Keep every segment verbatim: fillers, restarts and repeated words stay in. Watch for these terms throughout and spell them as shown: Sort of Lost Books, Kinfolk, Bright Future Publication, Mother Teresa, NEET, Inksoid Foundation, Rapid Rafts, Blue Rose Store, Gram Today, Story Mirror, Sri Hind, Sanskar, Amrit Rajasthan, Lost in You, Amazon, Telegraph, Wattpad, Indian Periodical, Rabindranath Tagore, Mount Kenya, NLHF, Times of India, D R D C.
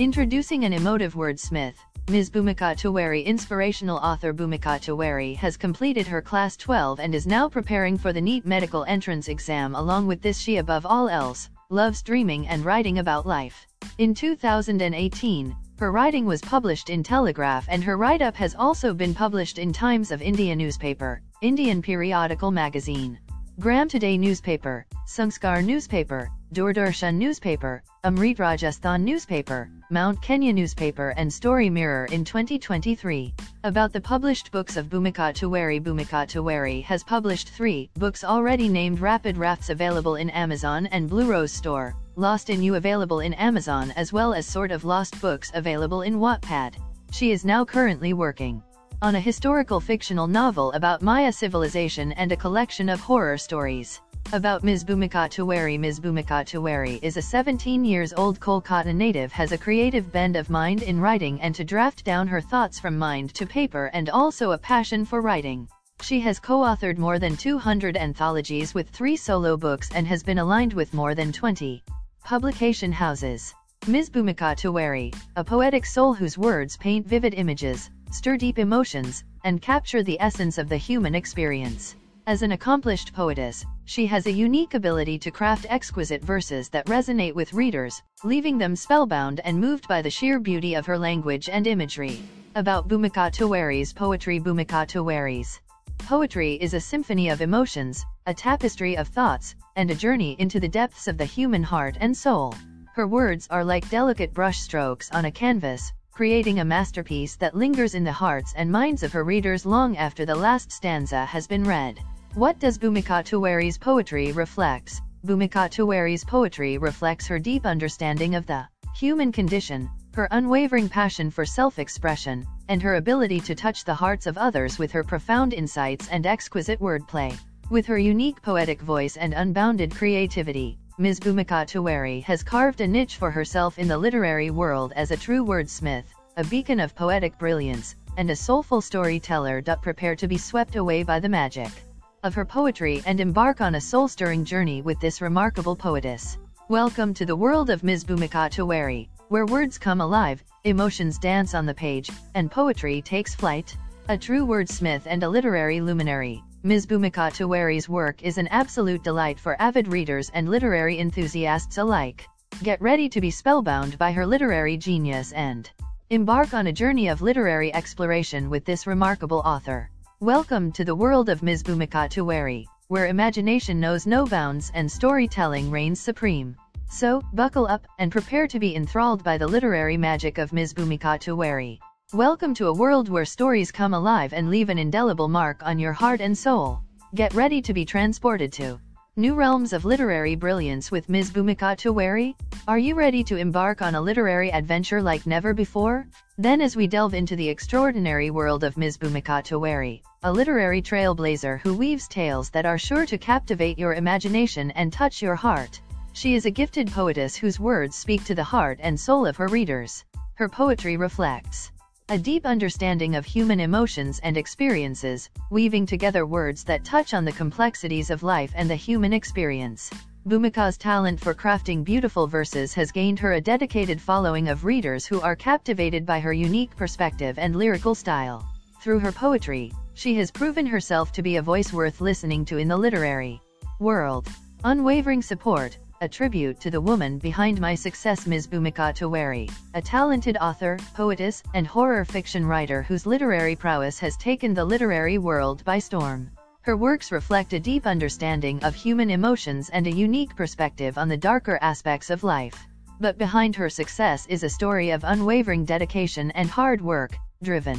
Introducing an emotive wordsmith, Miz Bhumika Tewari. Inspirational author Bhumika Tewari has completed her class twelve and is now preparing for the NEET medical entrance exam. Along with this, she above all else loves dreaming and writing about life. In two thousand eighteen, her writing was published in Telegraph, and her write-up has also been published in Times of India newspaper, Indian Periodical magazine, Gram Today newspaper, Sanskar newspaper, Doordarshan newspaper, Amrit Rajasthan newspaper, Mount Kenya newspaper and Story Mirror in twenty twenty-three. About the published books of Bhumika Tewari. Bhumika Tewari has published three books already named Rapid Rafts, available in Amazon and Blue Rose Store, Lost in You, available in Amazon, as well as Sort of Lost Books, available in Wattpad. She is now currently working on a historical fictional novel about Maya civilization and a collection of horror stories. About Miz Bhumika Tewari. Miz Bhumika Tewari is a seventeen years old Kolkata native, has a creative bend of mind in writing and to draft down her thoughts from mind to paper, and also a passion for writing. She has co-authored more than two hundred anthologies with three solo books and has been aligned with more than twenty publication houses. Miz Bhumika Tewari, a poetic soul whose words paint vivid images, stir deep emotions, and capture the essence of the human experience. As an accomplished poetess, she has a unique ability to craft exquisite verses that resonate with readers, leaving them spellbound and moved by the sheer beauty of her language and imagery. About Bhumika Tewari's poetry. Bhumika Tewari's poetry is a symphony of emotions, a tapestry of thoughts, and a journey into the depths of the human heart and soul. Her words are like delicate brushstrokes on a canvas, creating a masterpiece that lingers in the hearts and minds of her readers long after the last stanza has been read. What does Bhumika Tewari's poetry reflects? Bhumika Tewari's poetry reflects her deep understanding of the human condition, her unwavering passion for self-expression, and her ability to touch the hearts of others with her profound insights and exquisite wordplay. With her unique poetic voice and unbounded creativity, Miz Bhumika Tewari has carved a niche for herself in the literary world as a true wordsmith, a beacon of poetic brilliance, and a soulful storyteller. Prepare to be swept away by the magic of her poetry and embark on a soul-stirring journey with this remarkable poetess. Welcome to the world of Miz Bhumika Tewari, where words come alive, emotions dance on the page, and poetry takes flight. A true wordsmith and a literary luminary, Miz Bhumika Tewari's work is an absolute delight for avid readers and literary enthusiasts alike. Get ready to be spellbound by her literary genius and embark on a journey of literary exploration with this remarkable author. Welcome to the world of Miz Bhumika Tewari, where imagination knows no bounds and storytelling reigns supreme. So, buckle up and prepare to be enthralled by the literary magic of Miz Bhumika Tewari. Welcome to a world where stories come alive and leave an indelible mark on your heart and soul. Get ready to be transported to new realms of literary brilliance with Miz Bhumika Tewari. Are you ready to embark on a literary adventure like never before? Then, as we delve into the extraordinary world of Miz Bhumika Tewari, a literary trailblazer who weaves tales that are sure to captivate your imagination and touch your heart. She is a gifted poetess whose words speak to the heart and soul of her readers. Her poetry reflects a deep understanding of human emotions and experiences, weaving together words that touch on the complexities of life and the human experience. Bhumika's talent for crafting beautiful verses has gained her a dedicated following of readers who are captivated by her unique perspective and lyrical style. Through her poetry, she has proven herself to be a voice worth listening to in the literary world. Unwavering support, a tribute to the woman behind my success. Miz Bhumika Tewari, a talented author, poetess, and horror fiction writer whose literary prowess has taken the literary world by storm. Her works reflect a deep understanding of human emotions and a unique perspective on the darker aspects of life. But behind her success is a story of unwavering dedication and hard work, driven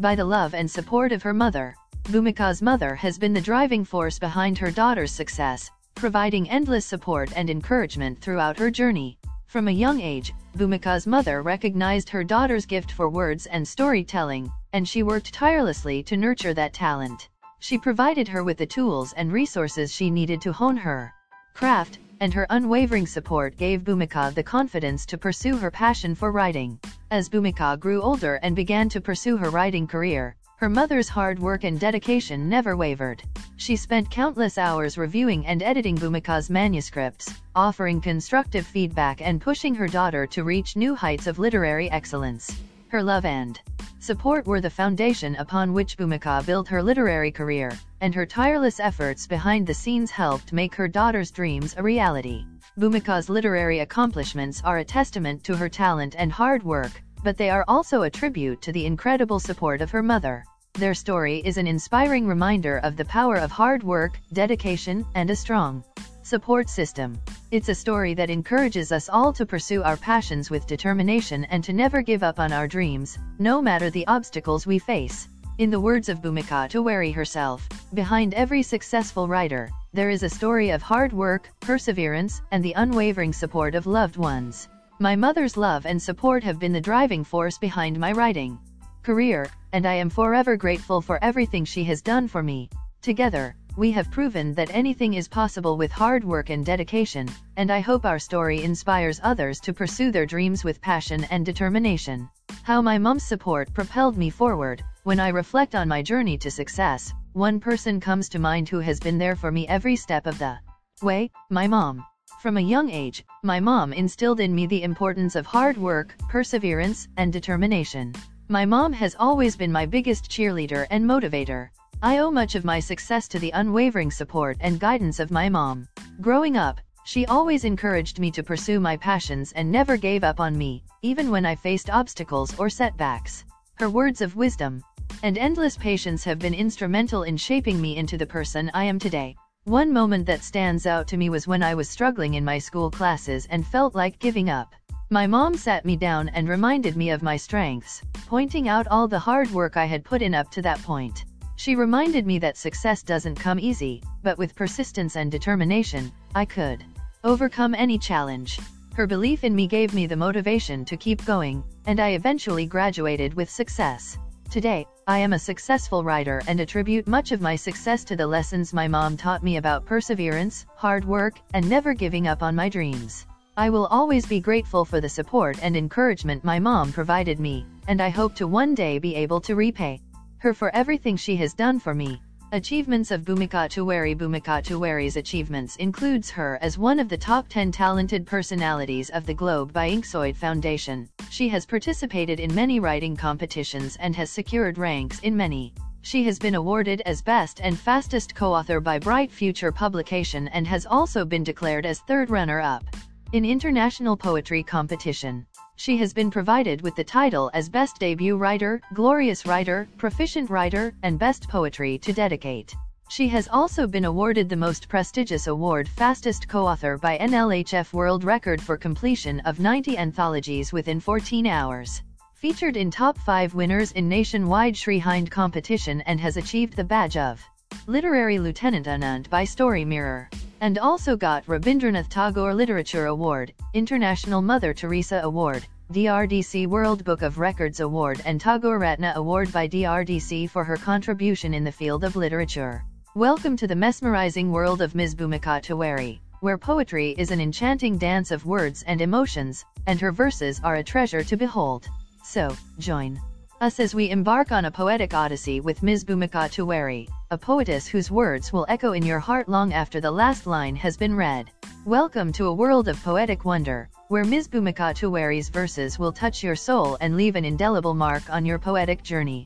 by the love and support of her mother. Bhumika's mother has been the driving force behind her daughter's success, providing endless support and encouragement throughout her journey. From a young age, Bhumika's mother recognized her daughter's gift for words and storytelling, and she worked tirelessly to nurture that talent. She provided her with the tools and resources she needed to hone her craft, and her unwavering support gave Bhumika the confidence to pursue her passion for writing. As Bhumika grew older and began to pursue her writing career, Her mother's hard work and dedication never wavered. She spent countless hours reviewing and editing Bhumika's manuscripts, offering constructive feedback and pushing her daughter to reach new heights of literary excellence. Her love and support were the foundation upon which Bhumika built her literary career, and her tireless efforts behind the scenes helped make her daughter's dreams a reality. Bhumika's literary accomplishments are a testament to her talent and hard work, but they are also a tribute to the incredible support of her mother. Their story is an inspiring reminder of the power of hard work, dedication, and a strong support system. It's a story that encourages us all to pursue our passions with determination and to never give up on our dreams, no matter the obstacles we face. In the words of Bhumika Tewari herself, behind every successful writer, there is a story of hard work, perseverance, and the unwavering support of loved ones. My mother's love and support have been the driving force behind my writing career, and I am forever grateful for everything she has done for me. Together, we have proven that anything is possible with hard work and dedication, and I hope our story inspires others to pursue their dreams with passion and determination. How my mom's support propelled me forward. When I reflect on my journey to success, one person comes to mind who has been there for me every step of the way: my mom. From a young age, my mom instilled in me the importance of hard work, perseverance, and determination. My mom has always been my biggest cheerleader and motivator. I owe much of my success to the unwavering support and guidance of my mom. Growing up, she always encouraged me to pursue my passions and never gave up on me, even when I faced obstacles or setbacks. Her words of wisdom and endless patience have been instrumental in shaping me into the person I am today. One moment that stands out to me was when I was struggling in my school classes and felt like giving up. My mom sat me down and reminded me of my strengths, pointing out all the hard work I had put in up to that point. She reminded me that success doesn't come easy, but with persistence and determination, I could overcome any challenge. Her belief in me gave me the motivation to keep going, and I eventually graduated with success. Today, I am a successful writer and attribute much of my success to the lessons my mom taught me about perseverance, hard work, and never giving up on my dreams. I will always be grateful for the support and encouragement my mom provided me, and I hope to one day be able to repay her for everything she has done for me. Achievements of Bhumika Tewari. Bhumika Tewari's achievements includes her as one of the top ten talented personalities of the globe by Inksoid Foundation. She has participated in many writing competitions and has secured ranks in many. She has been awarded as best and fastest co-author by Bright Future Publication and has also been declared as third runner-up in international poetry competition. She has been provided with the title as Best Debut Writer, Glorious Writer, Proficient Writer, and Best Poetry to Dedicate. She has also been awarded the most prestigious award Fastest Co-Author by N L H F World Record for completion of ninety anthologies within fourteen hours. Featured in top five winners in nationwide Sri Hind competition and has achieved the badge of Literary Lieutenant Anand by Story Mirror, and also got Rabindranath Tagore Literature Award, International Mother Teresa Award, D R D C World Book of Records Award and Tagore Ratna Award by D R D C for her contribution in the field of literature. Welcome to the mesmerizing world of Miz Bhumika Tewari, where poetry is an enchanting dance of words and emotions, and her verses are a treasure to behold. So, join us as we embark on a poetic odyssey with Miz Bhumika Tewari, a poetess whose words will echo in your heart long after the last line has been read. Welcome to a world of poetic wonder, where Miz Bhumika Tewari's verses will touch your soul and leave an indelible mark on your poetic journey.